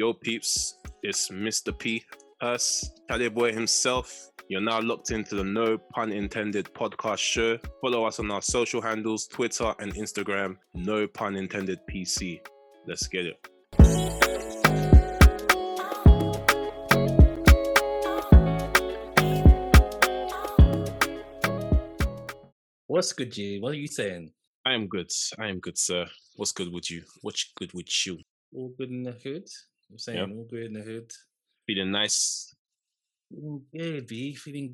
Yo peeps, it's Mr. P, us, Taddy Boy himself. You're now locked into the No Pun Intended podcast show. Follow us on our social handles, Twitter and Instagram, No Pun Intended PC. Let's get it. What's good, G? What are you saying? I am good, sir. What's good with you? What's good with you? All good in the hood. I'm saying yep. All good in the hood. Feeling nice. Feeling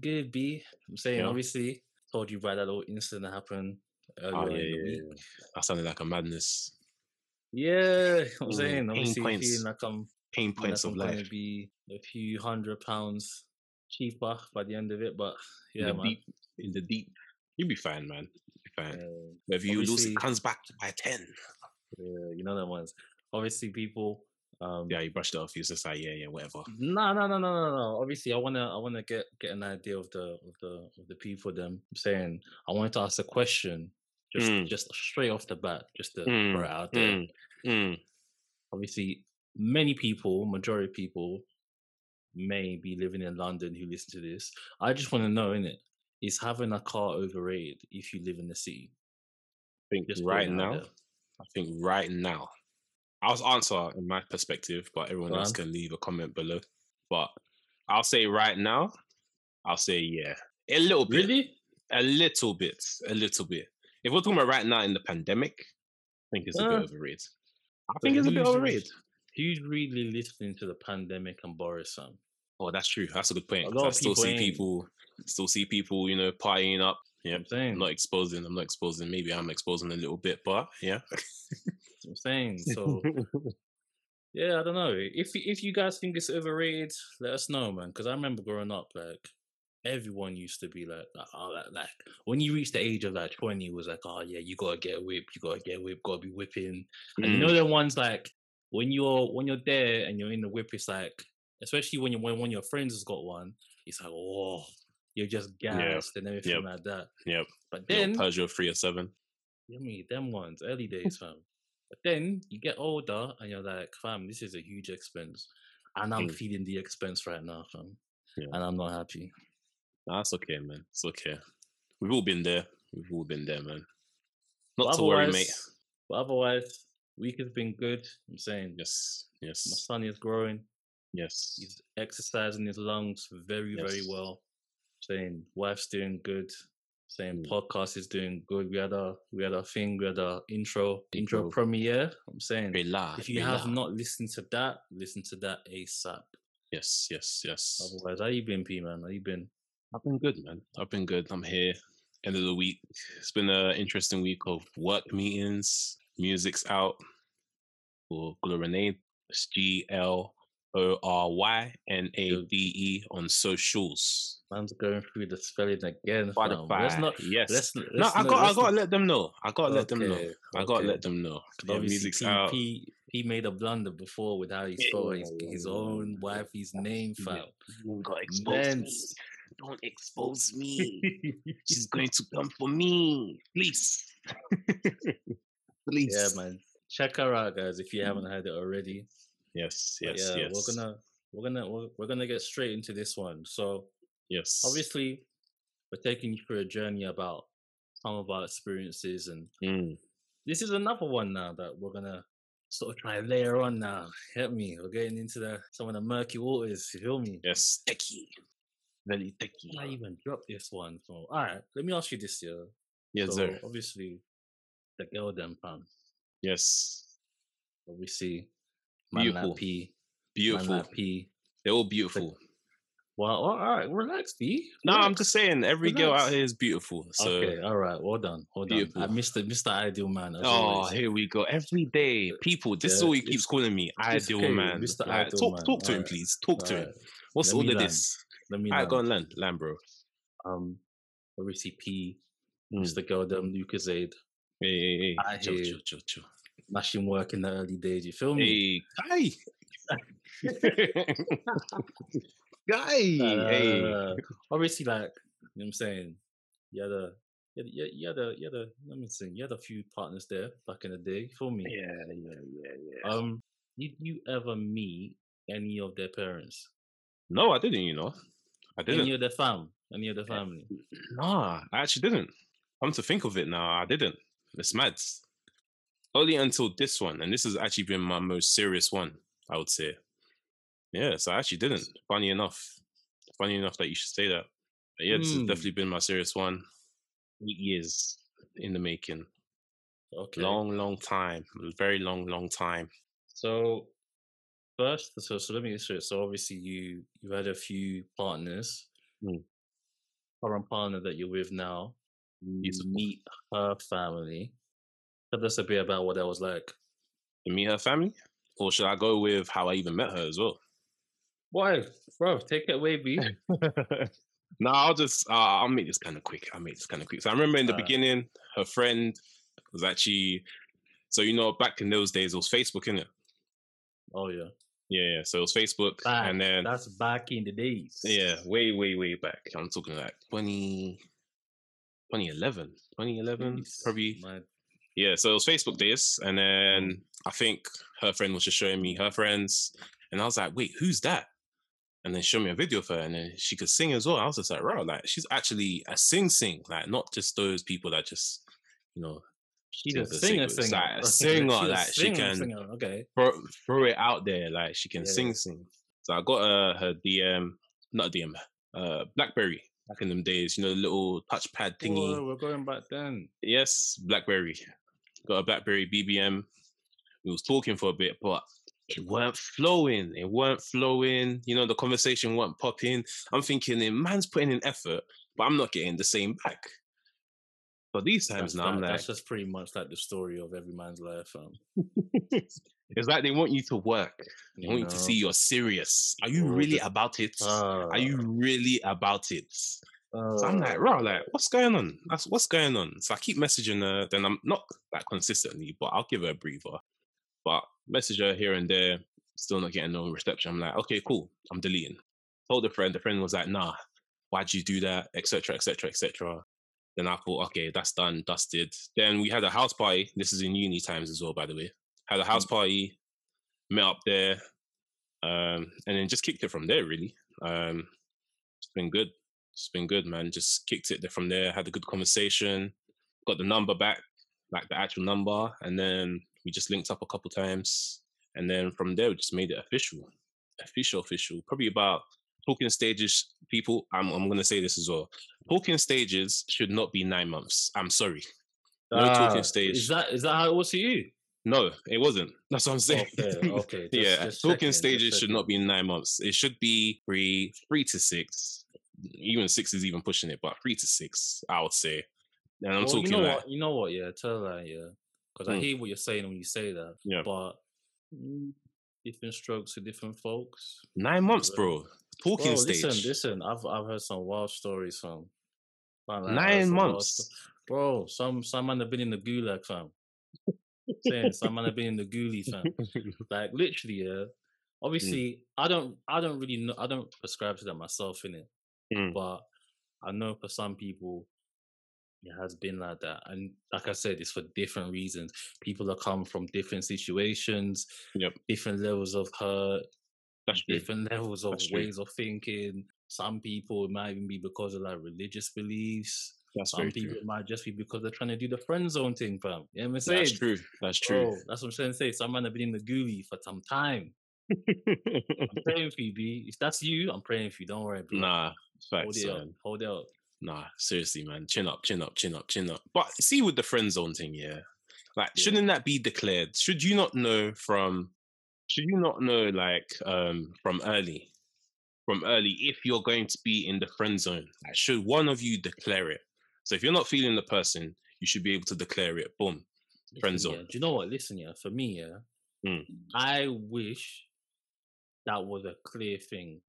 good, B. I'm saying, yeah. Obviously, told you about that little incident that happened earlier in the week. That sounded like a madness. Yeah, I'm saying, obviously, feeling like I'm pain points of life. Going to be a few £100 cheaper by the end of it, but yeah, in the deep, you'll be fine, man. You'll be fine. Whether you lose, it comes back by 10. Yeah, you know that ones. Obviously, people. Yeah, you brushed it off. You're just like, yeah, whatever. No. Obviously, I wanna get an idea of the people. Them saying, I wanted to ask a question, just straight off the bat, just to throw it out there. Obviously, majority of people, may be living in London who listen to this. I just want to know, innit, is having a car overrated if you live in the city? I think right now. I'll answer in my perspective, but everyone else can leave a comment below. But I'll say right now, yeah. A little bit. Really? A little bit. If we're talking about right now in the pandemic, I think it's a bit overrated. Who's really listening to the pandemic and Boris Sam? Oh, that's true. That's a good point. I still see people, you know, partying up. Yeah, I'm not exposing. Maybe I'm exposing a little bit, but yeah. I'm saying, so yeah, I don't know. If you guys think it's overrated, let us know, man. Because I remember growing up, like everyone used to be like when you reach the age of like 20, it was like, oh yeah, you gotta get whipped, gotta be whipping. And you know the ones like when you're there and you're in the whip, it's like, especially when one of your friends has got one, it's like, oh, you're just gassed and everything like that. Yep. But then Peugeot 307. You know me, them ones, early days, fam. But then you get older and you're like, fam, this is a huge expense. And I'm feeling the expense right now, fam. Yeah. And I'm not happy. Nah, that's okay, man. It's okay. We've all been there. Man. Not to worry, mate. But otherwise, week has been good. I'm saying. Yes. My son is growing. Yes. He's exercising his lungs very well. I'm saying wife's doing good. Saying podcast is doing good. We had our intro premiere. I'm saying if you have not listened to that, ASAP. Yes. Otherwise, how you been, P man? How you been? I've been good, man. I'm here. End of the week. It's been an interesting week of work meetings. Music's out for Glorene. It's GLORYNADE on socials. Man's going through the spelling again. I gotta let them know. I gotta let them know. Yeah, music's out. He made a blunder before with how he spelled his own wife's name. Fam, don't expose me. She's going to come for me, please. Yeah, man. Check her out, guys. If you haven't heard it already. Yes. We're gonna get straight into this one. So. Yes. Obviously, we're taking you through a journey about some of our experiences, and this is another one now that we're gonna sort of try and layer on now. Help me, we're getting into some of the murky waters. You feel me? Yes, sticky, very sticky. I even dropped this one. So, all right, let me ask you this, yeah. Yes, sir. Obviously, the girl them fam. Yes. Obviously, beautiful. They're all beautiful. Well, all right, relax, B. No, I'm just saying, every girl out here is beautiful. So. Okay, all right, well done. Beautiful. I missed the ideal man. Here we go. Every day, people, this is all he keeps calling me, ideal man. Mr. Right, ideal man. Talk to him, please. Talk to him. What's all of this? Let me go and learn, bro. Obviously, P, Mr. Geldem, Lucas Aid. Hey. I hear chill. Mashing work in the early days, you feel me? Hey, Guy, obviously, like you know what I'm saying, you had a few partners there back in the day. You feel me? Yeah. Did you ever meet any of their parents? No, I didn't, you know. I didn't. Any of their fam? Any of their family? Nah, I actually didn't. Come to think of it now, I didn't. It's mad. Only until this one. And this has actually been my most serious one, I would say. Yeah, so I actually didn't. Funny enough. Funny enough that you should say that. But yeah, this has definitely been my serious one. 8 years in the making. Okay. Long, long time. Very long, long time. So first, so let me answer it. So obviously you've had a few partners. Current partner that you're with now. Beautiful. Meet her family. Tell us a bit about what that was like. You meet her family? Or should I go with how I even met her as well? Why? Bro, take it away, B. No, I'll make this kind of quick. So I remember in the beginning, her friend was actually, so you know, back in those days, it was Facebook, innit? Oh, yeah. Yeah, so it was Facebook. Back. And then that's back in the days. Yeah, way, way, way back. I'm talking like 2011, jeez, probably. Man. Yeah, so it was Facebook days. And then I think her friend was just showing me her friends. And I was like, wait, who's that? And then she showed me a video of her. And then she could sing as well. I was just like, wow, like, she's actually a sing-sing. Like, not just those people that just, you know. She's a singer. Like, a singer. Like, she can throw it out there. Like, she can sing. So I got her DM, not DM, Blackberry. Back in them days, you know, the little touchpad thingy. Oh, we're going back then. Yes, Blackberry. Got a Blackberry BBM. We was talking for a bit, but it weren't flowing. You know, the conversation weren't popping. I'm thinking, man's putting in effort, but I'm not getting the same back. But these times now, I'm like... That's just pretty much like the story of every man's life. It's like they want you to work. They want you to see you're serious. Are you really about it? So I'm like, bro, like, what's going on? So I keep messaging her. Then I'm not like consistently, but I'll give her a breather. But message her here and there. Still not getting no reception. I'm like, okay, cool. I'm deleting. Told a friend. The friend was like, nah, why'd you do that? Etc. Etc. Etc. Then I thought, okay, that's done, dusted. Then we had a house party. This is in uni times as well, by the way. Had a house party, met up there, and then just kicked it from there, really. It's been good. It's been good, man. Just kicked it from there, had a good conversation, got the number back, like the actual number, and then we just linked up a couple times. And then from there, we just made it official. Official. Probably about talking stages, people, I'm going to say this as well. Talking stages should not be 9 months. I'm sorry. No talking stage. Is that how it was to you? No, it wasn't. That's what I'm saying. Okay. Just talking stages should not be 9 months. It should be three to six. Even six is even pushing it, but 3 to 6, I would say. And I'm talking you know what? Yeah, tell that. Yeah, because I hear what you're saying when you say that. Yeah, but different strokes for different folks. 9 months, bro. Talking stage. Listen. I've heard some wild stories from. Like, 9 months, bro. Some man have been in the gulag, fam. Some man have been in the ghoulie, fam. Like literally, yeah. Obviously, I don't really know. I don't prescribe to that myself, innit? But I know for some people, it has been like that. And like I said, it's for different reasons. People that come from different situations, different levels of hurt, different levels of ways of thinking. Some people it might even be because of like religious beliefs. Some people might just be because they're trying to do the friend zone thing, fam. You know what I'm saying? That's true. Bro, that's what I'm trying to say. Some man have been in the ghoulie for some time. I'm praying for you, B. If that's you, I'm praying for you. Don't worry, bro. Nah, facts. Hold it up. Nah, seriously, man. Chin up. But see, with the friend zone thing, yeah, like shouldn't that be declared? Should you not know like from early? If you're going to be in the friend zone, like, should one of you declare it? So if you're not feeling the person, you should be able to declare it. Boom. Friend zone. Yeah. Do you know what? Listen, yeah. For me, yeah. I wish that was a clear thing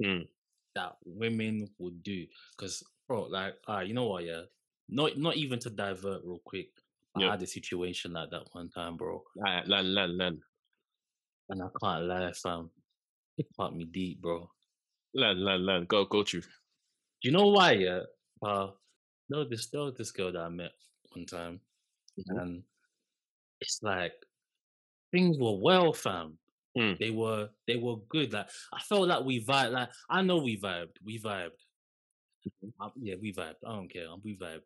that women would do. Because, bro, like, you know what, yeah? Not even to divert real quick. I had a situation like that one time, bro. Learn. And I can't lie, fam. It caught me deep, bro. Learn. Go through. You know why, yeah? There was this girl that I met one time, and it's like things were well, fam. They were good. Like, I felt like we vibed. Like, I know we vibed. We vibed. I don't care. We vibed.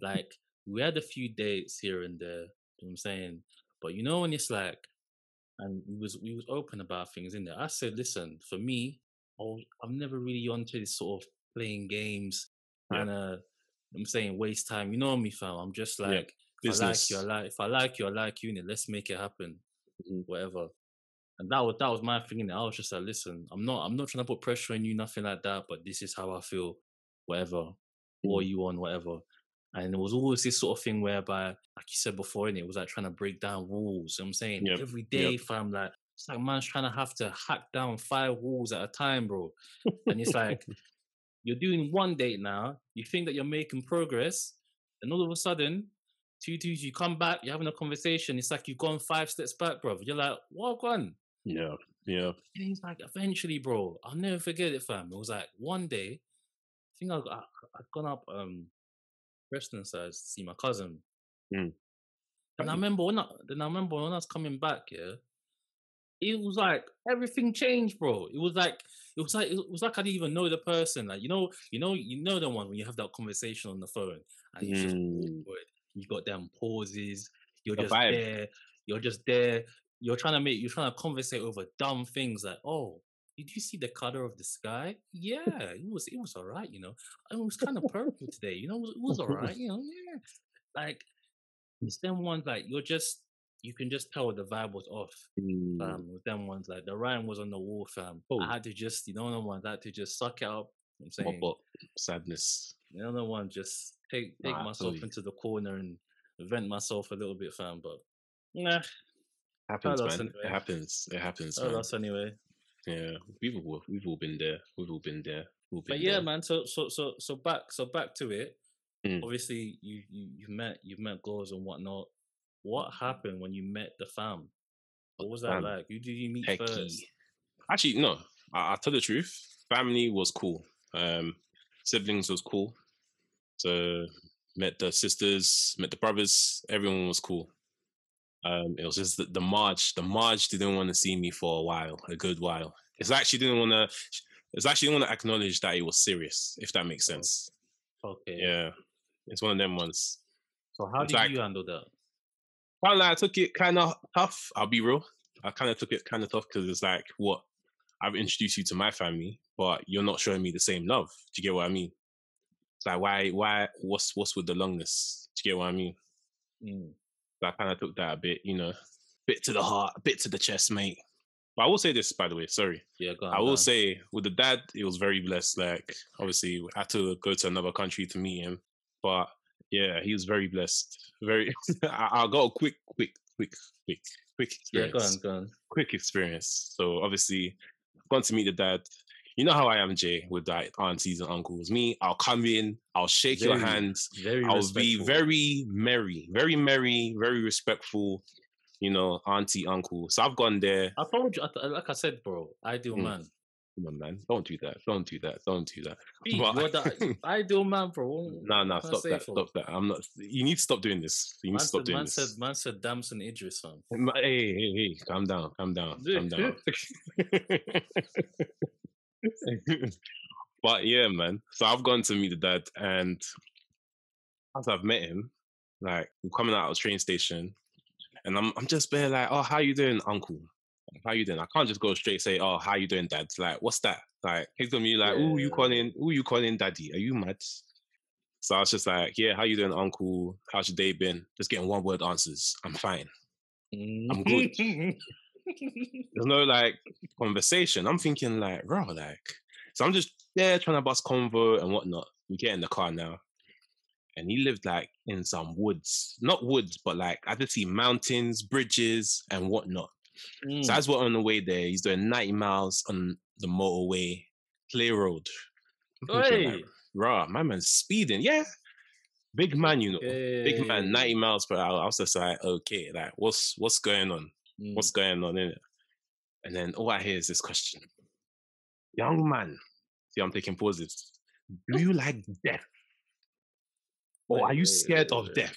Like, we had a few dates here and there. You know what I'm saying? But you know when it's like, and we was open about things in there. I said, listen, for me, I'm never really onto this sort of playing games, and I'm saying waste time. You know me, fam. I'm just like, if I like you, I like you, and let's make it happen, whatever. And that was my thing. I was just like, listen, I'm not trying to put pressure on you, nothing like that. But this is how I feel, whatever. What are you on, whatever. And it was always this sort of thing whereby, like you said before, innit, it was like trying to break down walls. You know what I'm saying? Yep. Every day, fam, like, it's like man's trying to have to hack down 5 walls at a time, bro. And it's like, you're doing one date now, you think that you're making progress, and all of a sudden, 2 days, you come back, you're having a conversation, it's like you've gone 5 steps back, bro. You're like, what gone? Yeah, yeah. And he's like, eventually, bro, I'll never forget it, fam. It was like, one day, I think I'd gone up, Preston side to see my cousin, and I remember when I was coming back, yeah, it was like everything changed, bro. It was like I didn't even know the person. Like, you know the one when you have that conversation on the phone and you just awkward. You got them pauses. You're just there. You're trying to conversate over dumb things like, oh, did you see the color of the sky? Yeah, it was all right, you know. It was kind of purple today, you know. It was all right, you know. Yeah, like it's them ones like you can just tell the vibe was off. With them ones like the Ryan was on the wall, fam. Oh. I had to just, you know, the ones I had to just suck it up. You know what I'm saying, sadness. You know, the one just take myself into the corner and vent myself a little bit, fam. But happens, man. Anyway. It happens. That's anyway. Yeah, we've all been there. Man. So back to it. Obviously, you've met girls and whatnot. What happened when you met the fam? What was that like? Who did you meet first? Actually, no. I'll tell the truth. Family was cool. Siblings was cool. So met the sisters, met the brothers. Everyone was cool. It was just the Marge. The Marge didn't want to see me for a while, a good while. It's actually didn't want to acknowledge that it was serious, if that makes sense. Okay. Yeah, it's one of them ones. So how did you handle that? Well, I took it kind of tough. I'll be real. I kind of took it kind of tough because it's like, what? I've introduced you to my family, but you're not showing me the same love. Do you get what I mean? It's like, why? What's with the longness? Do you get what I mean? I kind of took that a bit, you know, a bit to the heart, a bit to the chest, mate. But I will say this, by the way, sorry. Yeah, go on, I will say, with the dad, it was very blessed. Like, obviously, we had to go to another country to meet him. But, yeah, he was very blessed. Very. I got a quick experience. Yeah, go on. Quick experience. So, obviously, gone to meet the dad. You know how I am, Jay, with the aunties and uncles. Me, I'll come in, I'll shake your hand, I'll be very merry, very respectful, you know, auntie, uncle. So I've gone there. I told you, like I said, bro, ideal man. Come on, man. Don't do that. But ideal man, bro. No, stop that. I'm not. You need to stop doing this. Man said Damson Idris, man. Hey, calm down. But yeah, man. So I've gone to meet the dad, and as I've met him, like I'm coming out of the train station, and I'm just there like, oh, how you doing, uncle? How you doing? I can't just go straight say, oh, how you doing, dad? Like, what's that? Like he's gonna be like, you calling daddy? Are you mad? So I was just like, yeah, how you doing, uncle? How's your day been? Just getting 1-word answers. I'm fine. I'm good. There's no like conversation. I'm thinking like, bro, like, so I'm just there trying to bust convo and whatnot. We get in the car now, and he lived like in some woods, but like I just see mountains, bridges, and whatnot. So as we're on the way there, he's doing 90 miles on the motorway, clay road. Like, bro, my man's speeding. Yeah, big man, you know, big man, 90 miles per hour. I was just like, okay, like what's going on? What's going on in it? And then all I hear is this question. Young man, see, I'm taking pauses. Do you like death? Or are you scared of death?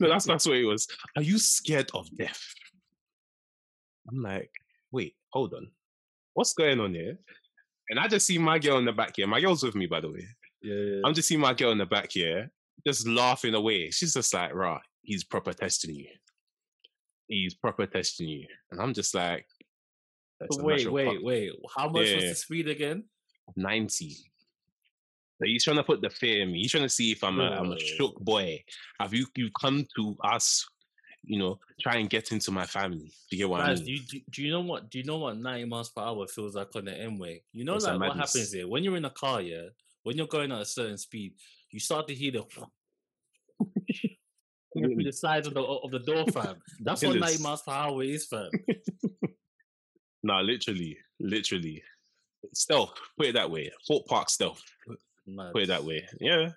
No, that's what it was. Are you scared of death? I'm like, wait, hold on. What's going on here? And I just see my girl in the back here. My girl's with me, by the way. Yeah. I'm just seeing my girl in the back here, just laughing away. She's just like, right, he's proper testing you. He's proper testing you. And I'm just like... Wait. How much was the speed again? 90. So he's trying to put the fear in me. He's trying to see if I'm a shook boy. Have you come to us, you know, try and get into my family? Do you get what I mean? Do you know what 90 miles per hour feels like on the M-way? You know, like what happens there? When you're in a car, yeah, when you're going at a certain speed, you start to hear the... the sides of the door, fam. That's what 90 miles per hour is, fam. Nah, literally. Stealth, put it that way. Fort Park stealth. Nice. Put it that way. Yeah.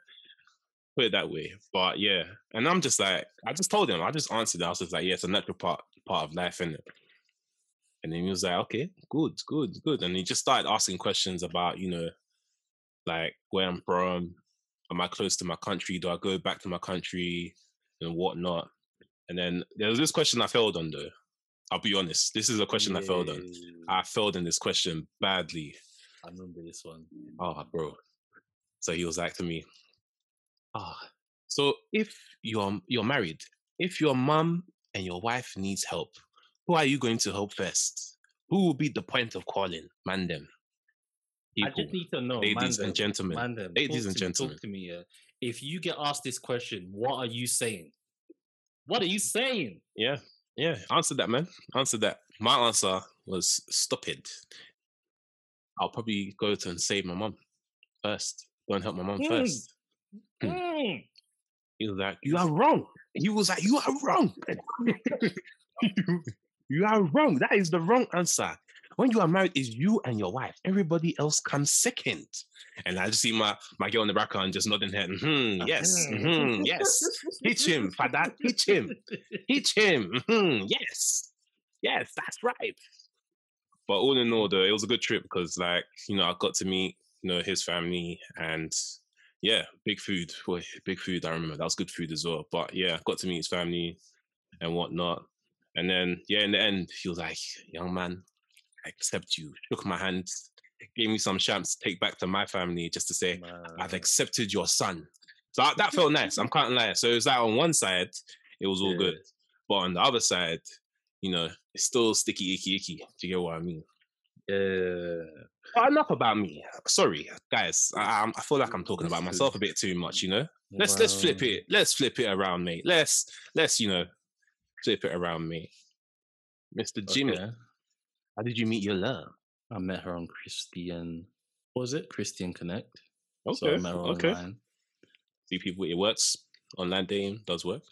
Put it that way. But yeah. And I'm just like, I just told him, I just answered that. I was just like, yeah, it's a natural part of life, isn't it? And then he was like, okay, good. And he just started asking questions about, you know, like where I'm from, am I close to my country? Do I go back to my country and whatnot? And then there was this question I failed on though. I'll be honest. This is a question I failed on. I failed in this question badly. I remember this one. Oh, bro. So he was like to me, so if you're married, if your mum and your wife needs help, who are you going to help first? Who will be the point of calling? Man them. People, I just need to know, ladies and gentlemen. Talk to me. If you get asked this question, what are you saying? Yeah. Yeah, answer that, man. Answer that. My answer was stupid. I'll probably go to and save my mom first. Go and help my mom first. He was like, you are wrong. He was like, you are wrong. You are wrong. That is the wrong answer. When you are married, it's you and your wife. Everybody else comes second. And I just see my girl in the background just nodding her head. Yes. Teach him, father. Teach him. Yes, that's right. But all in all, though, it was a good trip because, like, you know, I got to meet, you know, his family and, yeah, big food. I remember that was good food as well. But, yeah, I got to meet his family and whatnot. And then, yeah, in the end, he was like, young man, I accept you. Shook my hand, gave me some champs to take back to my family just to say, man, I've accepted your son. So that felt nice. I'm can't lie. So it was like on one side, it was all good. But on the other side, you know, it's still sticky, icky. Do you get what I mean? But enough about me. Sorry, guys. I feel like I'm talking about myself a bit too much, you know? Let's flip it. Let's flip it around, mate. Let's, you know, flip it around, mate. Mr. Jimmy. Okay. How did you meet your love? I met her on Christian Connect. Okay. So I met her online. See people, it works. Online dating does work.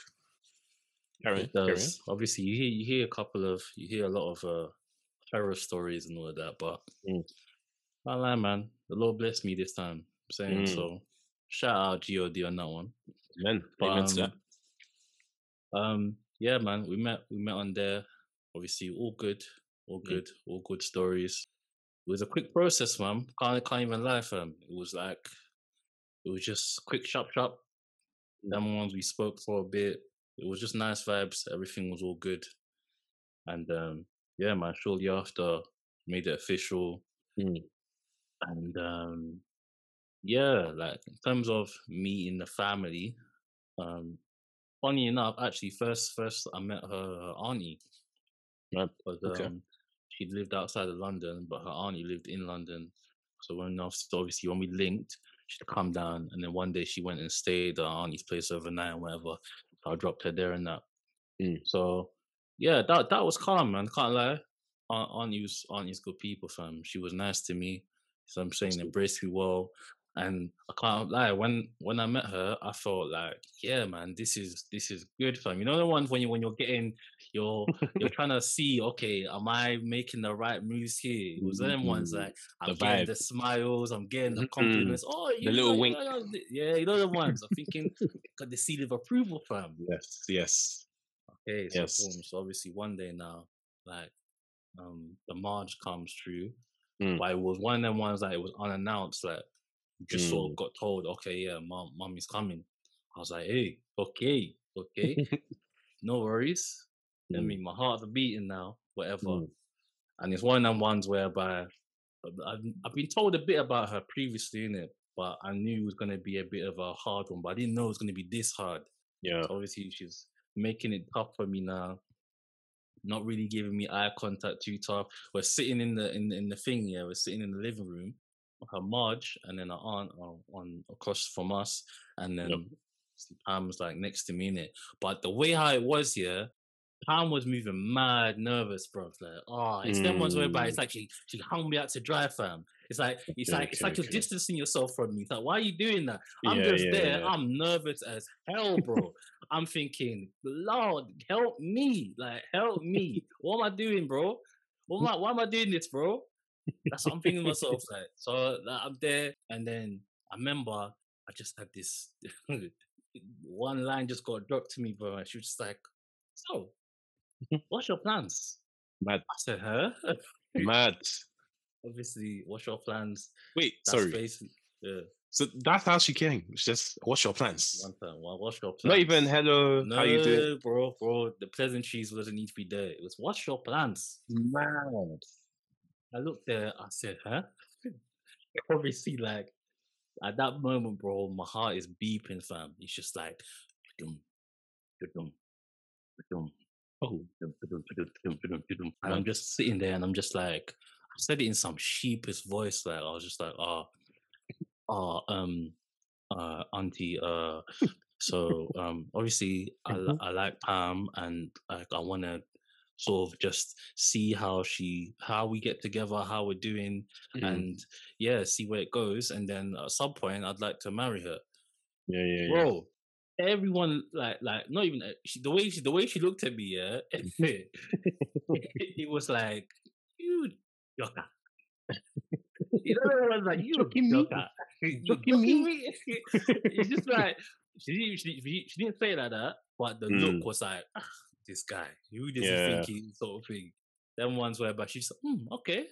It does. Obviously, you hear a lot of horror stories and all of that, but I lie, man. The Lord blessed me this time. I'm saying so. Shout out God on that one. Amen. But, amen to that. Yeah, man. We met on there. Obviously, all good. All good stories. It was a quick process, man. Can't even lie, fam. It was just quick shop. Them ones we spoke for a bit. It was just nice vibes. Everything was all good. And yeah, man, shortly after, made it official. And yeah, like in terms of meeting the family, funny enough, actually first I met her auntie. Right. She lived outside of London, but her auntie lived in London. So obviously when we linked, she'd come down, and then one day she went and stayed at her auntie's place overnight and whatever. I dropped her there and that. So yeah, that was calm, man. Can't lie. Auntie's good people, fam. She was nice to me. So I'm saying embraced me well. And I can't lie, when I met her, I felt like, yeah, man, this is good, fam. You know the ones when you're getting you're trying to see, okay, am I making the right moves here? It was them ones like I'm getting the smiles, I'm getting the compliments. Oh, you the little wink. Yeah, you know the ones. I'm thinking got the seal of approval, fam. Yes. Okay, so obviously one day now, like the Marge comes through. But it was one of them ones that it was unannounced, like just sort of got told, okay, yeah, mommy's coming. I was like, hey, okay, no worries. I mean, my heart's beating now, whatever. And it's one of them ones whereby I've been told a bit about her previously, innit? But I knew it was going to be a bit of a hard one, but I didn't know it was going to be this hard. Yeah. So obviously, she's making it tough for me now. Not really giving me eye contact too tough. We're sitting in the thing, yeah. We're sitting in the living room. Her Marge and then her aunt are on across from us, and then Pam was like next to me, in it. But the way how it was here, Pam was moving mad, nervous, bro. Like, oh, it's them ones whereby it's like she hung me out to dry, fam. It's like you're distancing yourself from me. It's like, why are you doing that? I'm just there. I'm nervous as hell, bro. I'm thinking, Lord, help me. Like, help me. What am I doing, bro? Why am I doing this, bro? That's what I'm thinking to myself. Like, so like, I'm there, and then I remember I just had this one line just got dropped to me, bro. And she was just like, "So, what's your plans?" Mad. I said, "Huh?" Mad. Obviously, what's your plans? Wait, that's sorry. Yeah. So that's how she came. It's just, what's your plans? One time, well, what's your plans? Not even hello. No, how you doing, bro? The pleasantries doesn't need to be there. It was, what's your plans? Mad. I looked there, I said, huh? Obviously, like, at that moment, bro, my heart is beeping, fam. It's just like, and I'm just sitting there, and I'm just like, I said it in some sheepish voice, like, I was just like, auntie, so, obviously, I like Pam, and like, I want to sort of just see how we get together, how we're doing, and yeah, see where it goes. And then at some point, I'd like to marry her. Bro, everyone like not even the way she looked at me, yeah, it was like, you joker. You know, everyone's like, you joker. You joking me? It's just like she didn't say it like that, but the look was like, ah, this guy, who doesn't think he sort of thing. Them ones where, but she's like, okay,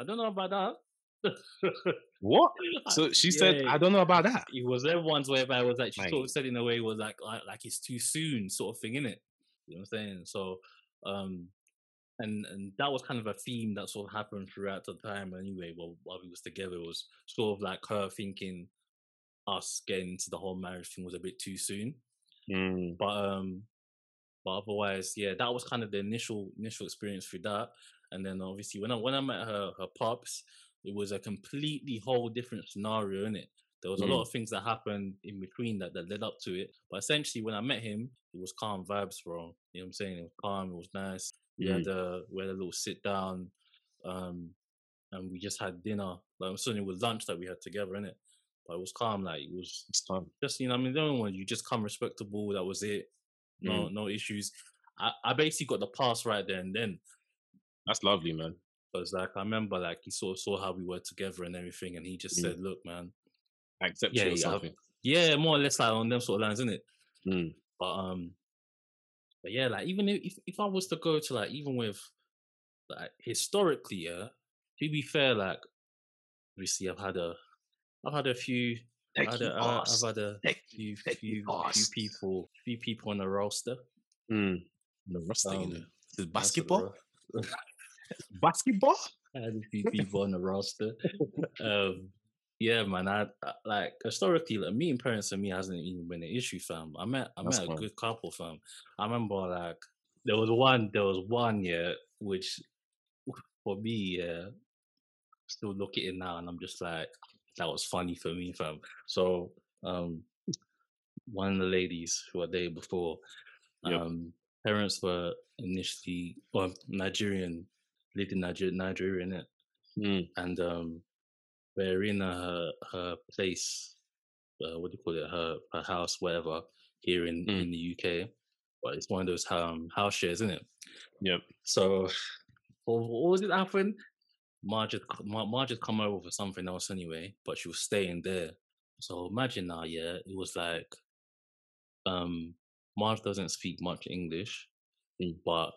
I don't know about that. What? So she said, I don't know about that. It was them ones where I was like, she sort of said in a way, was like it's too soon, sort of thing, innit? You know what I'm saying? So, and that was kind of a theme that sort of happened throughout the time anyway. Well, while we was together, it was sort of like her thinking us getting to the whole marriage thing was a bit too soon, But otherwise, yeah, that was kind of the initial experience through that. And then obviously when I met her pops, it was a completely whole different scenario, innit? There was a lot of things that happened in between that led up to it. But essentially when I met him, it was calm vibes, bro. You know what I'm saying? It was calm, it was nice. We had a little sit down, and we just had dinner. Like suddenly it was lunch that we had together, innit? But it was calm, like it was just, you know, I mean, the only one, you just come respectable, that was it. No issues. I basically got the pass right there and then. That's lovely, man. Because like I remember, like he sort of saw how we were together and everything, and he just said, "Look, man, I accept you or something." Yeah, more or less like on them sort of lines, isn't it? But yeah, like even if I was to go to like even with like historically, yeah, to be fair, like obviously I've had a few people on the roster. The roster, the basketball? Basketball? I had a few people on the roster. Yeah, man. I like historically, like, meeting parents for me hasn't even been an issue, fam. I met a good couple, fam. I remember like there was one yeah, which for me, yeah, still look at it now, and I'm just like, that was funny for me, fam. So, one of the ladies who I dated before, parents were initially Nigerian, lived in Nigeria, innit? And they're in her place, her house, whatever, here in the UK. But it's one of those house shares, isn't it? Yep. So, what was it happen? Marge had come over for something else anyway, but she was staying there. So imagine now, yeah, it was like, Marge doesn't speak much English, but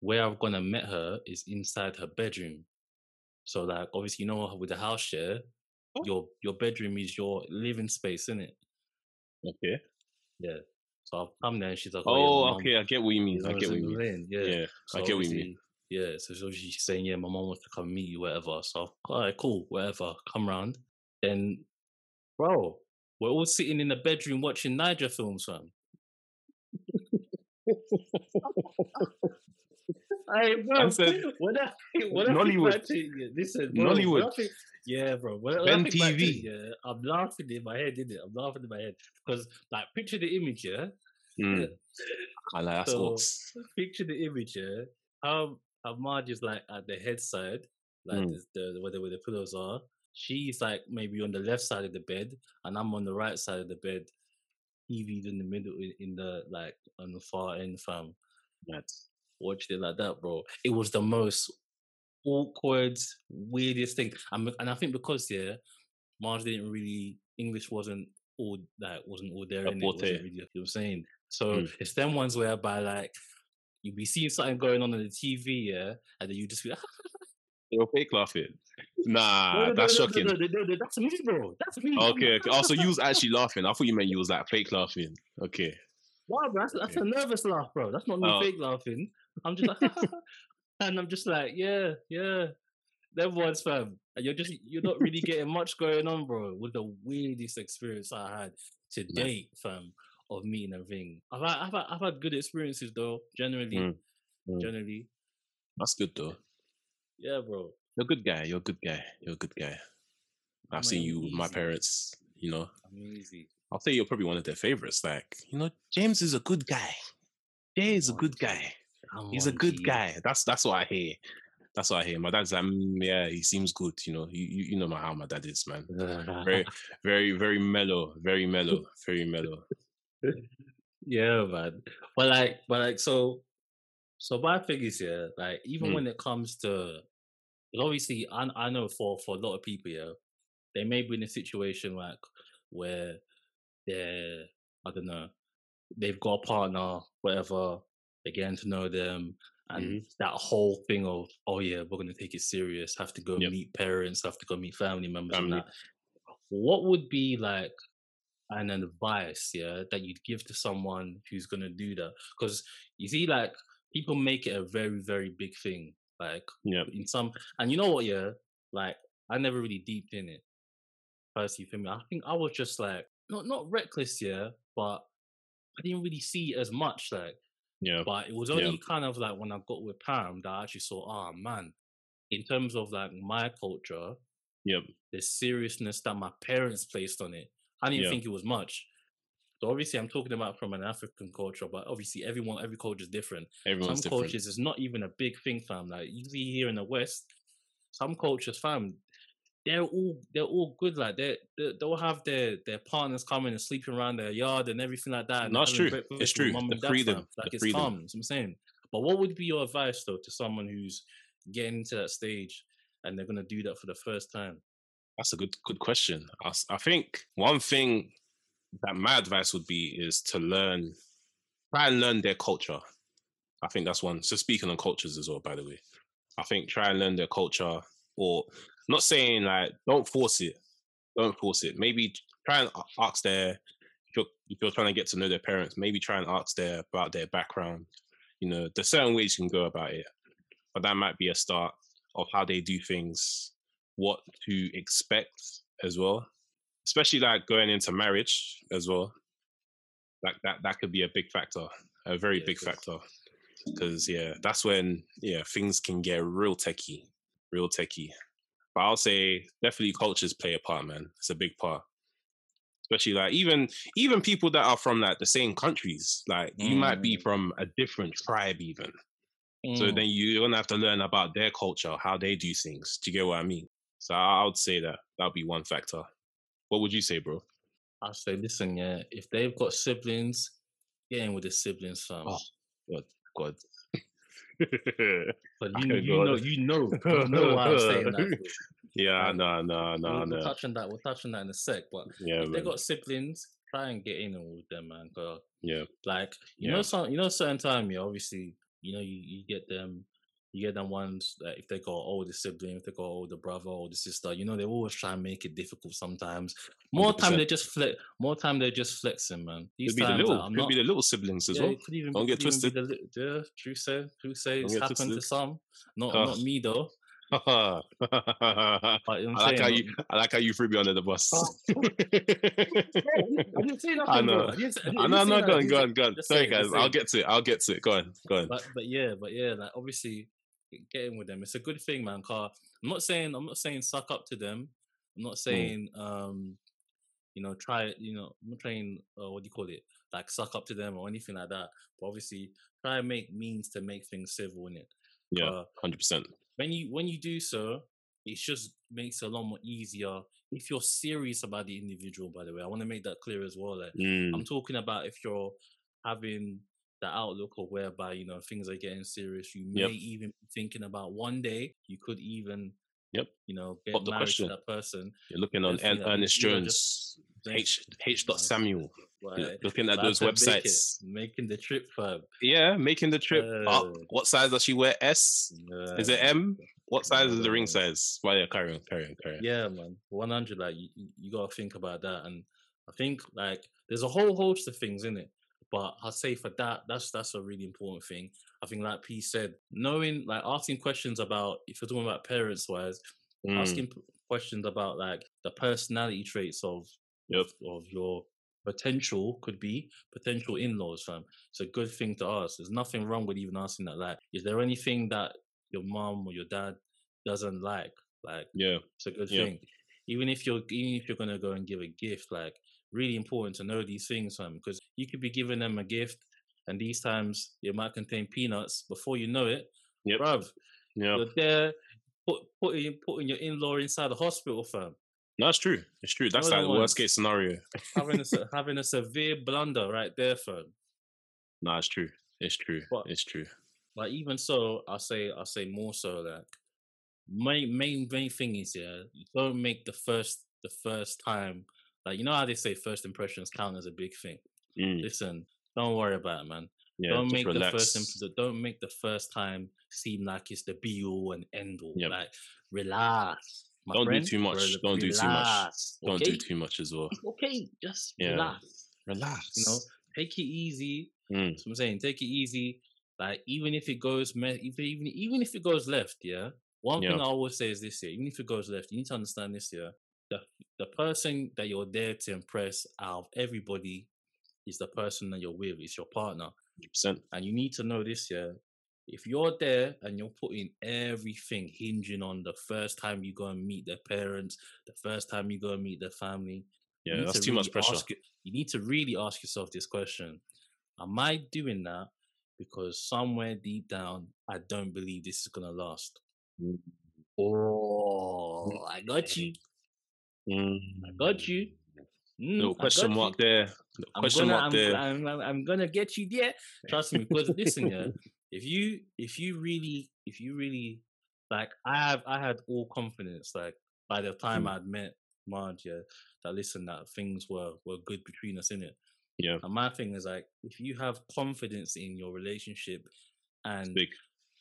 where I've gone and met her is inside her bedroom. So like, obviously, you know, with the house share, your bedroom is your living space, isn't it? Okay. Yeah. So I've come there and she's like, oh, yeah, okay, I get what you mean. I get what you mean. Yeah, so she's saying, yeah, my mom wants to come meet you, whatever. So, all right, cool, whatever, come round. Then, bro, we're all sitting in the bedroom watching Niger films, fam. Nollywood. Yeah, bro. Ben TV. Yeah, I'm laughing in my head, innit? I'm laughing in my head because, like, picture the image, yeah. I like that. Picture the image, yeah. Marge is like at the head side, like where the pillows are. She's like maybe on the left side of the bed, and I'm on the right side of the bed. TV's in the middle, in the like on the far end, fam. That's watched it like that, bro. It was the most awkward, weirdest thing. And I think because, yeah, Marge didn't really, English wasn't all there. And it wasn't really, you know what I'm saying? So it's them ones whereby, like, you'll be seeing something going on the TV, yeah, and then you just be like, you're fake laughing. Nah, that's shocking. No, that's me, bro. That's me. Okay. Also, you was actually laughing. I thought you meant you was like fake laughing. Okay. Wow, bro, that's a nervous laugh, bro. That's not me fake laughing. I'm just like, and I'm just like, yeah. Them ones, fam. And you're not really getting much going on, bro. With the weirdest experience I had to date, fam, of meeting a ring. I've had good experiences though, generally. Generally. That's good though. Yeah, bro. You're a good guy. I've seen you with my parents, you know. Amazing. I'll say you're probably one of their favorites. Like, you know, James is a good guy. Jay is a good guy. He's a good guy. That's what I hear. That's what I hear. My dad's like, yeah, he seems good. You know, you know how my dad is, man. Very, very, very mellow. Very mellow. Very mellow. Yeah, man. But like, so my thing is, yeah, like, even when it comes to, obviously, I know for a lot of people, yeah, they may be in a situation like where they're, I don't know, they've got a partner, whatever, they're getting to know them, and that whole thing of, oh yeah, we're going to take it serious, have to go meet parents, have to go meet family members and that. What would be like an advice, yeah, that you'd give to someone who's going to do that? Because you see, like, people make it a very, very big thing, like, in some, and you know what, yeah, like, I never really deeped in it. Personally, for me, I think I was just like, not reckless, yeah, but I didn't really see it as much, like, but it was only kind of like when I got with Pam that I actually saw, man, in terms of like my culture, the seriousness that my parents placed on it, I didn't think it was much. So obviously I'm talking about from an African culture, but obviously every culture is different. Some cultures, it's not even a big thing, fam. Like, usually here in the West, some cultures, fam, they're all good, like they'll have their partners coming and sleeping around their yard and everything like that. That's true. It's true. The freedom, like, it's calm. That's what I'm saying. But what would be your advice though to someone who's getting into that stage and they're gonna do that for the first time? That's a good question. I think one thing that my advice would be is to try and learn their culture. I think that's one. So speaking on cultures as well, by the way, I think try and learn their culture. Or not saying like don't force it. Maybe try and ask if you're trying to get to know their parents, maybe try and ask about their background. You know, there's certain ways you can go about it, but that might be a start of how they do things, what to expect as well. Especially like going into marriage as well. Like that could be a big factor, a very big factor, because that's when things can get real techie. But I'll say definitely cultures play a part, man. It's a big part. Especially like even people that are from like the same countries, like you might be from a different tribe even. So then you're gonna have to learn about their culture, how they do things. Do you get what I mean? So I would say that would be one factor. What would you say, bro? I'd say, listen, yeah, if they've got siblings, get in with the siblings, fam. Oh, God. But you know why I'm saying that. Yeah, no. We're touching that in a sec. But if they got siblings, try and get in with them, man. Girl. Yeah, like you know, certain time, yeah. Obviously, you know, you get them. You get them ones that if they got older sibling, if they got older brother, older sister, you know, they always try and make it difficult sometimes. More 100%. Time they just flex. More time they're just flexing, man. These could be times, the little, could not, be the little siblings as well. Could even don't get twisted. Yeah, true say. It's happened twisted. To some. Not me though. I like how you threw me under the bus. I know, go on. Sorry guys, I'll get to it. Go on. But yeah, like obviously getting with them, it's a good thing, man. Car, I'm not saying suck up to them. I'm not saying I'm not trying like suck up to them or anything like that. But obviously try and make means to make things civil, innit? Yeah, 100%. When you do so, it just makes it a lot more easier if you're serious about the individual, by the way. I want to make that clear as well. Like, I'm talking about if you're having the outlook of whereby, you know, things are getting serious, you may even be thinking about one day you could even, get married to that person. You're looking on Ernest Jones, H. Samuel. Right. Looking at those websites, making the trip, fam. Yeah, making the trip. What size does she wear? S? Is it M? What size is the ring size? Well, yeah, carry on. Yeah, man, 100. Like you gotta think about that, and I think like there's a whole host of things in it. But I'd say for that, that's a really important thing. I think, like P said, knowing, like asking questions about, if you're talking about parents wise, asking questions about like the personality traits of your potential in-laws, fam. It's a good thing to ask. There's nothing wrong with even asking that. Like, is there anything that your mom or your dad doesn't like? Like, yeah, it's a good thing. Even if you're gonna go and give a gift, like, really important to know these things, fam, because you could be giving them a gift, and these times it might contain peanuts. Before you know it, bruv, you're there putting your in-law inside the hospital, fam. No, it's true. It's true. That's like the worst case scenario. having a severe blunder right there, fam. No, it's true. It's true. But even so, I'll say more so, like, main thing is, don't make the first time, like, you know how they say first impressions count as a big thing. Listen, don't worry about it, man. Yeah, don't make relax. Don't make the first time seem like it's the be all and end all. Yep. Like, relax. Don't do too much as well. Okay, just relax. You know, take it easy. That's what I'm saying. Take it easy. Like, even if it goes left, One thing I always say is this here. Even if it goes left, you need to understand this here. The person that you're there to impress out of everybody is the person that you're with. It's your partner. 100%. And you need to know this here. If you're there and you're putting everything hinging on the first time you go and meet their parents, the first time you go and meet their family, that's too much pressure. You need to really ask yourself this question: am I doing that because somewhere deep down I don't believe this is gonna last? Oh, I got you. Little question mark there. I'm gonna get you there. Trust me, because listen, If you really like, I had all confidence, like, by the time I'd met Marge, that things were good between us, innit? Yeah. And my thing is, like, if you have confidence in your relationship and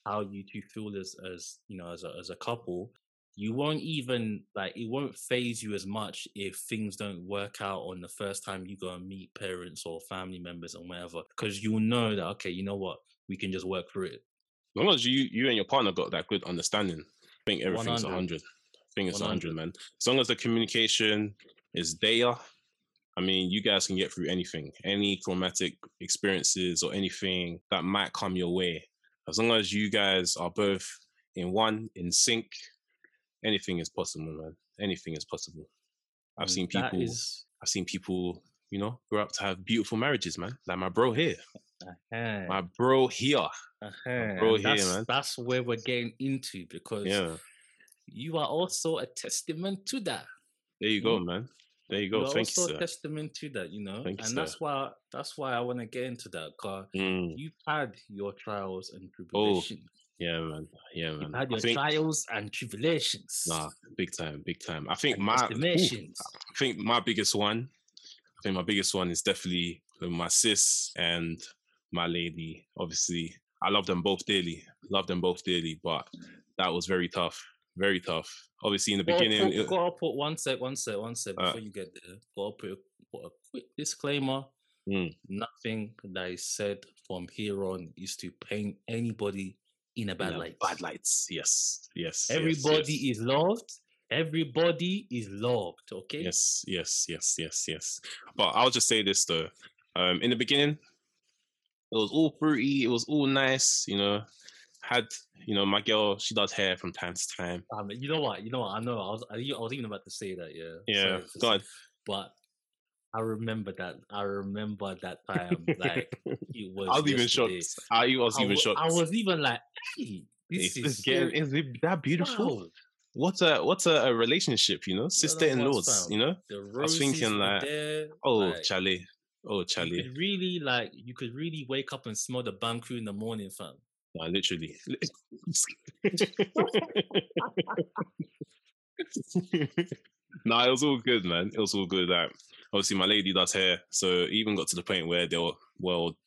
how you two feel as a couple, you won't even, like, it won't phase you as much if things don't work out on the first time you go and meet parents or family members and whatever, because you'll know that, okay, you know what, we can just work through it. As long as you and your partner got that good understanding, I think everything's 100. I think it's 100, man. As long as the communication is there, I mean, you guys can get through anything, any traumatic experiences or anything that might come your way. As long as you guys are both in sync, anything is possible, man. Anything is possible. I've seen people, you know, grow up to have beautiful marriages, man. Like my bro here. Uh-huh. My bro here, man. That's where we're getting into, because you are also a testament to that. There you go, man. There you go. Thank you, sir. Also a testament to that, you know. Thank you, sir. That's why I want to get into that, because you've had your trials and tribulations. Oh. Yeah, man. You've had your trials and tribulations. Nah, big time. I think my biggest one is definitely my sis and my lady. Obviously, I love them both dearly. But that was very tough. Obviously, in the beginning... Go, I'll put one sec before you get there. Go, I'll put a quick disclaimer. Nothing that is said from here on is to paint anybody in a bad light. Bad lights, yes. Everybody is loved. Everybody is loved, okay? Yes. But I'll just say this, though. In the beginning, it was all fruity. It was all nice, you know. Had, you know, my girl, she does hair from time to time. You know what? I know. I was even about to say that, yeah. Yeah, God. But I remember that time. Like, it was shocked. I was even shocked. I was even like, hey, this is that beautiful. Wow. What a relationship, you know? Sister-in-laws, you know? I was thinking like, Charlie. You could really wake up and smell the banku in the morning, fam. No, literally. No, it was all good, man. It was all good. Like, obviously, my lady does hair, so it even got to the point where they were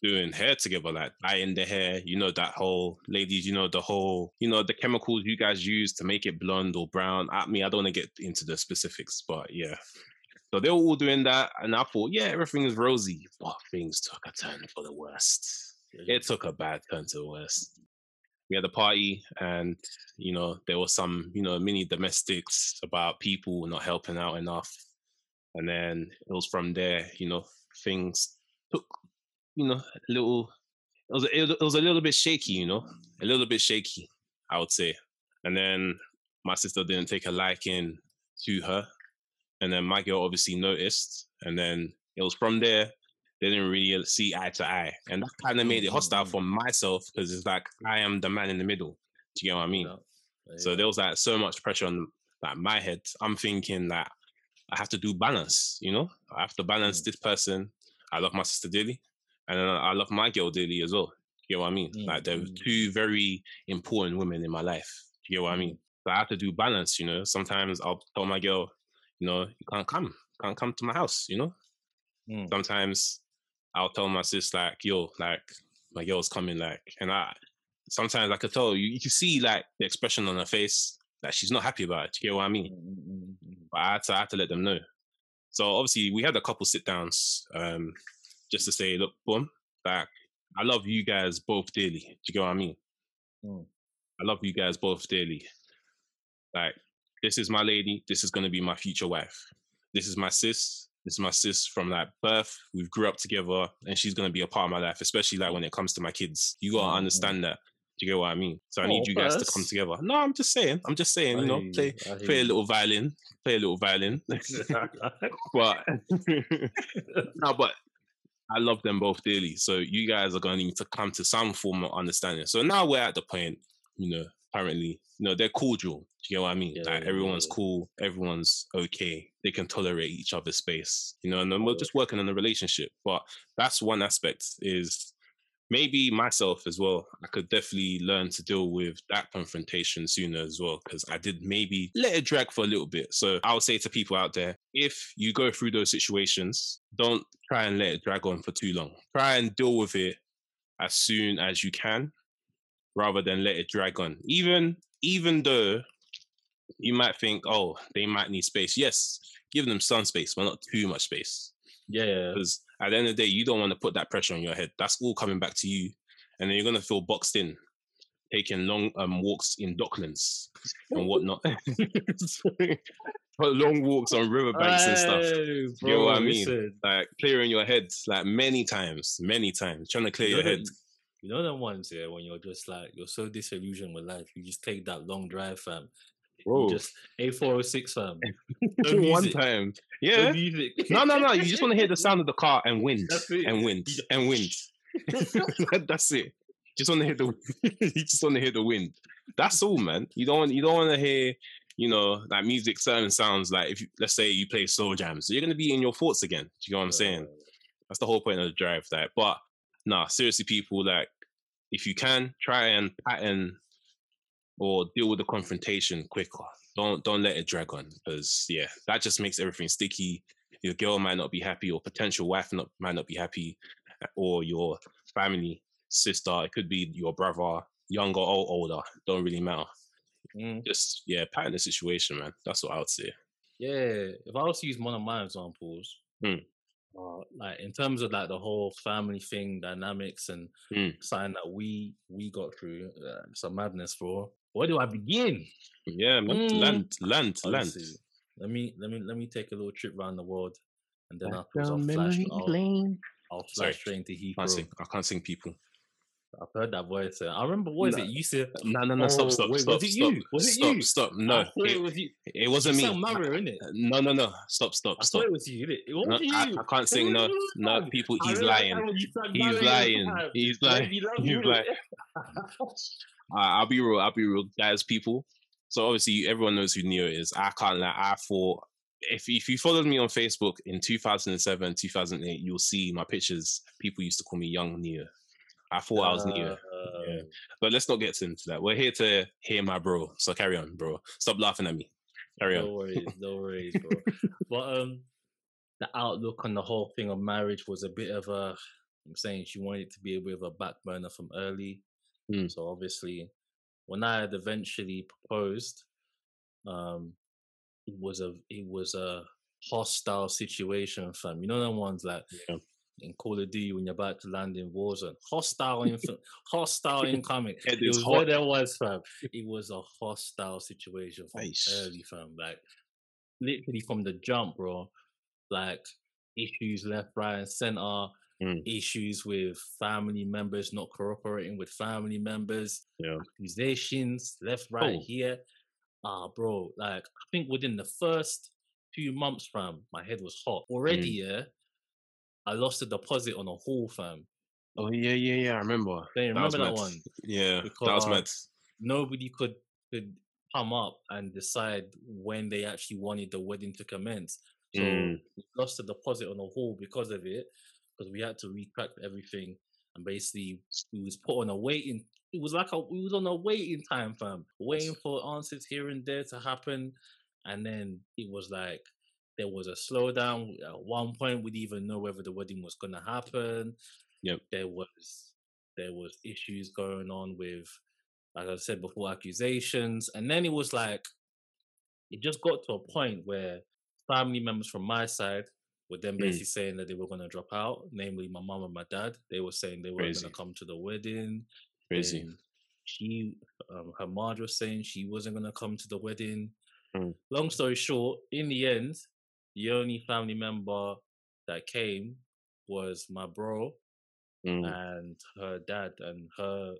doing hair together, like dyeing the hair. You know that whole, ladies. You know the whole, you know the chemicals you guys use to make it blonde or brown. I don't want to get into the specifics, but yeah. So they were all doing that, and I thought, yeah, everything is rosy, but things took a turn for the worst. It took a bad turn to the worst. We had a party and, you know, there was some, you know, mini domestics about people not helping out enough. And then it was from there, you know, things took, you know, it was a little bit shaky, I would say. And then my sister didn't take a liking to her. And then my girl obviously noticed. And then it was from there. They didn't really see eye to eye. And that kind of made it hostile for myself because it's like, I am the man in the middle. Do you get what I mean? Yeah. So there was like so much pressure on like my head. I'm thinking that I have to do balance, you know? I have to balance this person. I love my sister dearly. And then I love my girl dearly as well. Do you get what I mean? Like they're two very important women in my life. Do you get what I mean? So I have to do balance, you know? Sometimes I'll tell my girl, you know, you can't come to my house, you know? Sometimes I'll tell my sis, like, yo, like, my girl's coming, like, and sometimes I could tell, you can see, like, the expression on her face, that she's not happy about it, you get what I mean? But I had to let them know. So, obviously, we had a couple sit-downs, just to say, look, boom, like, I love you guys both dearly, do you get what I mean? I love you guys both dearly. Like, this is my lady, this is going to be my future wife. This is my sis. It's my sis from like birth. We've grew up together and she's going to be a part of my life, especially like when it comes to my kids. You got to understand that. Do you get what I mean? So I need you guys to come together. No, I'm just saying, you know, play a little violin, but I love them both dearly. So you guys are going to need to come to some form of understanding. So now we're at the point, you know, apparently, you know, they're cordial. Do you know what I mean? Yeah, like everyone's cool, everyone's okay. They can tolerate each other's space, you know. And then we're just working on the relationship. But that's one aspect is maybe myself as well. I could definitely learn to deal with that confrontation sooner as well because I did maybe let it drag for a little bit. So I would say to people out there, if you go through those situations, don't try and let it drag on for too long. Try and deal with it as soon as you can, rather than let it drag on. Even though you might think, oh, they might need space. Yes, give them some space, but not too much space. Yeah. Because at the end of the day, you don't want to put that pressure on your head. That's all coming back to you. And then you're going to feel boxed in, taking long walks in Docklands and whatnot. Long walks on riverbanks and stuff. Bro, you know what I mean? Like clearing your head, like many times, trying to clear your head. You know the ones here when you're just like, you're so disillusioned with life, you just take that long drive, fam. Bro. Just A406, fam. No music. One time. Yeah. No music. No. You just want to hear the sound of the car and wind. And wind. That's it. You just want to hear the wind. That's all, man. You don't want to hear, you know, like music, certain sounds. Like if you, let's say you play soul jams, so you're going to be in your thoughts again. Do you know what I'm saying? That's the whole point of the drive, like, but nah, seriously, people, like, if you can, try and pattern or deal with the confrontation quicker. Don't let it drag on, because, yeah, that just makes everything sticky. Your girl might not be happy, or potential wife might not be happy, or your family sister, it could be your brother, younger or older, don't really matter. Just, yeah, pattern the situation, man. That's what I would say. Yeah, if I was to use one of my examples, like in terms of like the whole family thing, dynamics and sign that we got through, some madness, bro. Where do I begin? Yeah, man. Land. Let me take a little trip around the world, and then I'll flash straight to Heathrow. I can't sing, people. I've heard that voice. I remember, what is it? You said... No, stop. Was it you? Stop. No. It wasn't me. You sound Mario, innit? No. Stop. I thought it was you, innit? It wasn't you. I can't sing, no, people, he's lying. He's lying. I'll be real, guys, people. So obviously, everyone knows who Neo is. I can't lie. I thought, if you followed me on Facebook in 2007, 2008, you'll see my pictures. People used to call me Young Neo. I thought I was new. Yeah. But let's not get into that. We're here to hear my bro. So carry on, bro. Stop laughing at me. Carry on. No worries, bro. But the outlook on the whole thing of marriage was a bit of a... I'm saying she wanted it to be a bit of a back burner from early. So obviously, when I had eventually proposed, it was a hostile situation, fam. You know them ones like... Yeah. In Call of Duty when you're about to land in Warzone. Hostile incoming. It was hot. Where there was, fam. It was a hostile situation from early, fam. Like, literally from the jump, bro. Like, issues left, right, and center. Issues with family members not cooperating with family members. Yeah. Accusations left, right, here. Bro, like, I think within the first 2 months, fam, my head was hot. Already, yeah. I lost a deposit on a haul, fam. Oh, yeah. I remember. Remember that one? Yeah, because that was mad. Nobody could come up and decide when they actually wanted the wedding to commence. So we lost a deposit on a haul because of it, because we had to retract everything. And basically, we was put on a waiting. It was like we was on a waiting time, fam. Waiting for answers here and there to happen. And then it was like, there was a slowdown. At one point, we didn't even know whether the wedding was going to happen. Yep. There was issues going on with, like I said before, accusations. And then it was like, it just got to a point where family members from my side were then basically saying that they were going to drop out, namely my mom and my dad. They were saying they weren't going to come to the wedding. Crazy. And her mother was saying she wasn't going to come to the wedding. Long story short, in the end, the only family member that came was my bro and her dad and her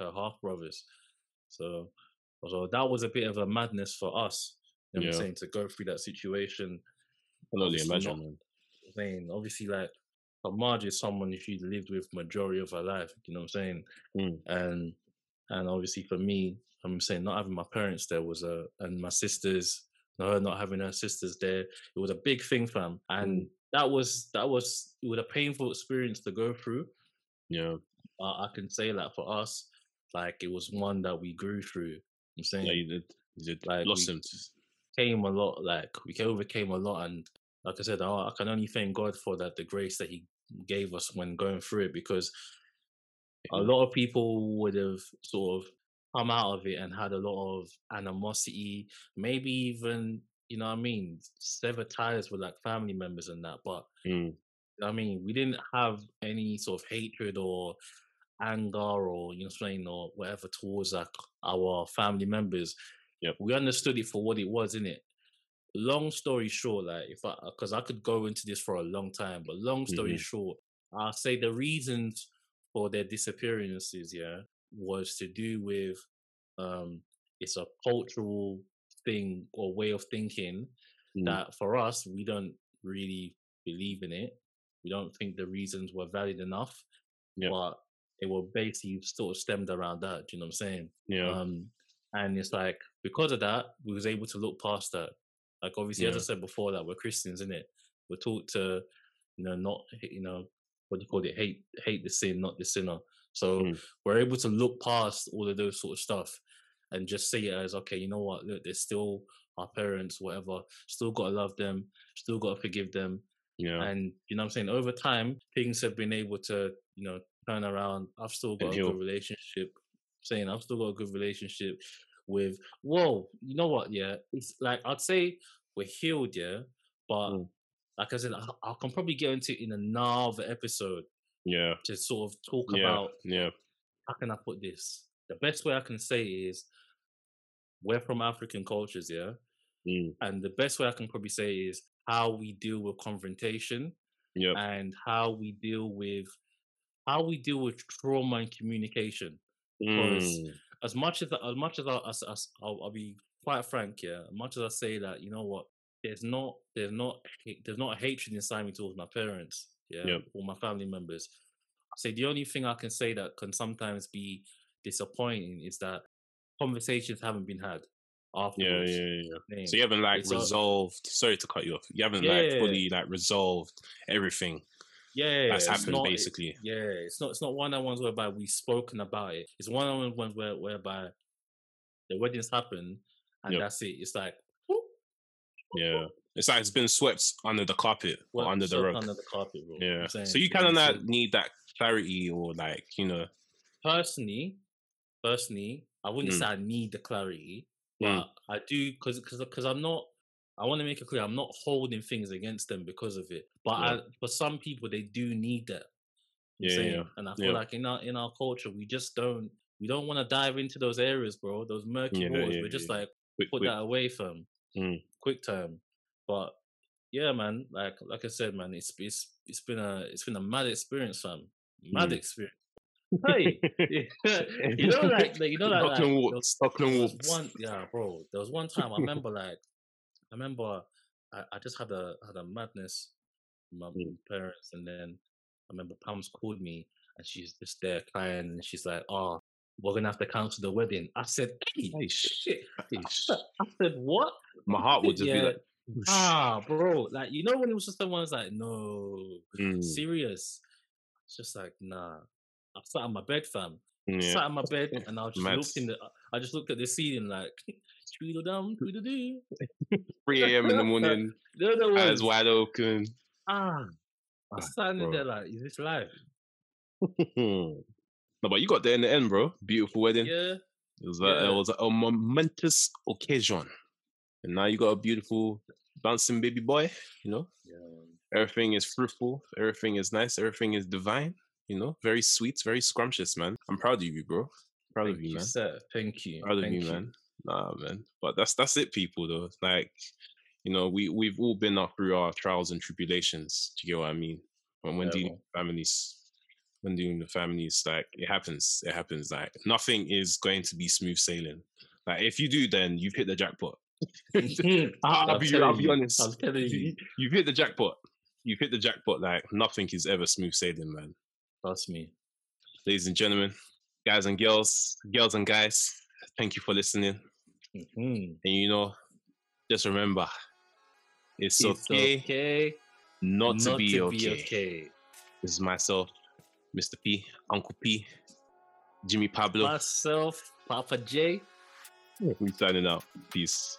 half brothers. So that was a bit of a madness for us. You know what I'm saying, to go through that situation. I can only imagine. Obviously, like, Marge is someone she lived with majority of her life. You know what I'm saying, and obviously for me, I'm saying not having my parents there was and my sisters. Her not having her sisters there, it was a big thing, fam. And it was a painful experience to go through. Yeah, I can say that for us, like, it was one that we grew through. I'm saying, yeah, you did. Like, blossomed. We overcame a lot, and like I said, I can only thank God for that, the grace that He gave us when going through it, because a lot of people would have sort of come out of it and had a lot of animosity, maybe even, you know what I mean, sever ties with like family members and that. But I mean, we didn't have any sort of hatred or anger or, you know, saying or whatever towards like our family members. Yep. We understood it for what it was, innit? Long story short, like, because I could go into this for a long time, but long story short, I'll say the reasons for their disappearances, yeah, was to do with it's a cultural thing or way of thinking that for us, we don't really believe in it. We don't think the reasons were valid enough, but they were basically sort of stemmed around that. Do you know what I'm saying? Yeah. And it's like, because of that, we was able to look past that. Like, obviously, as I said before, that we're Christians, innit? We're taught to, you know, not, you know, what do you call it? Hate the sin, not the sinner. So we're able to look past all of those sort of stuff and just see it as, okay, you know what? Look, they're still our parents, whatever. Still got to love them. Still got to forgive them. Yeah. And, you know what I'm saying? Over time, things have been able to, you know, turn around. I've still got a good relationship. I've still got a good relationship with. Whoa, you know what? Yeah, it's like I'd say we're healed, yeah. But like I said, I can probably get into it in another episode. Yeah, to sort of talk about. Yeah, how can I put this? The best way I can say is we're from African cultures, yeah. And the best way I can probably say is how we deal with confrontation, and how we deal with trauma and communication. Because as much as I'll be quite frank, yeah, as much as I say that, you know what, there's not a hatred inside me towards my parents, or my family members. I say the only thing I can say that can sometimes be disappointing is that conversations haven't been had afterwards. So you haven't resolved. Sorry to cut you off. You haven't fully resolved everything. Yeah, that's happened basically. It's not one of the ones whereby we've spoken about it. It's one of the ones whereby the weddings happen and that's it. It's like, whoop, whoop, yeah, whoop. It's like it's been swept under the carpet or under the rug. Under the carpet, bro. Yeah. So you kind of need that clarity or Personally, I wouldn't say I need the clarity, but I do because I'm not. I want to make it clear I'm not holding things against them because of it. But for some people, they do need that. And I feel like in our culture, we just don't. We don't want to dive into those areas, bro. Those murky waters. We're just put that away, fam. Quick time. But yeah, man. Like I said, man. It's been a mad experience, fam. Mad experience. Hey, Docklands. There was one time I remember I just had a madness with my parents, and then I remember Pams called me and she's just there crying and she's like, "Oh, we're gonna have to cancel the wedding." I said, "Hey, shit!" I said, "What?" My heart would just be like, "Ah, bro!" Like, you know when it was just the ones like, "No, serious." It's just like, nah. I sat on my bed, fam. Sat on my bed, and I just looked at the ceiling like, tweedledum, tweedledoo. 3 a.m. in the morning, eyes wide open. I standing there like, is this life? No, but you got there in the end, bro. Beautiful wedding. Yeah. It was a momentous occasion, and now you got a beautiful bouncing baby boy. You know, everything is fruitful, everything is nice, everything is divine. You know, very sweet, very scrumptious, man. I'm proud of you, bro. Thank you, man. Nah, man. But that's it, people, though. Like, you know, we've all been up through our trials and tribulations. Do you get what I mean? When dealing with families, like, it happens. Like, nothing is going to be smooth sailing. Like, if you do, then you've hit the jackpot. I'll be honest. I'm telling you. You've hit the jackpot. Like, nothing is ever smooth sailing, man. Trust me. Ladies and gentlemen, guys and girls, girls and guys, thank you for listening. And you know, just remember, it's okay not to be okay. This is myself, Mr. P, Uncle P, Jimmy Pablo. Myself, Papa J. We're signing out. Peace.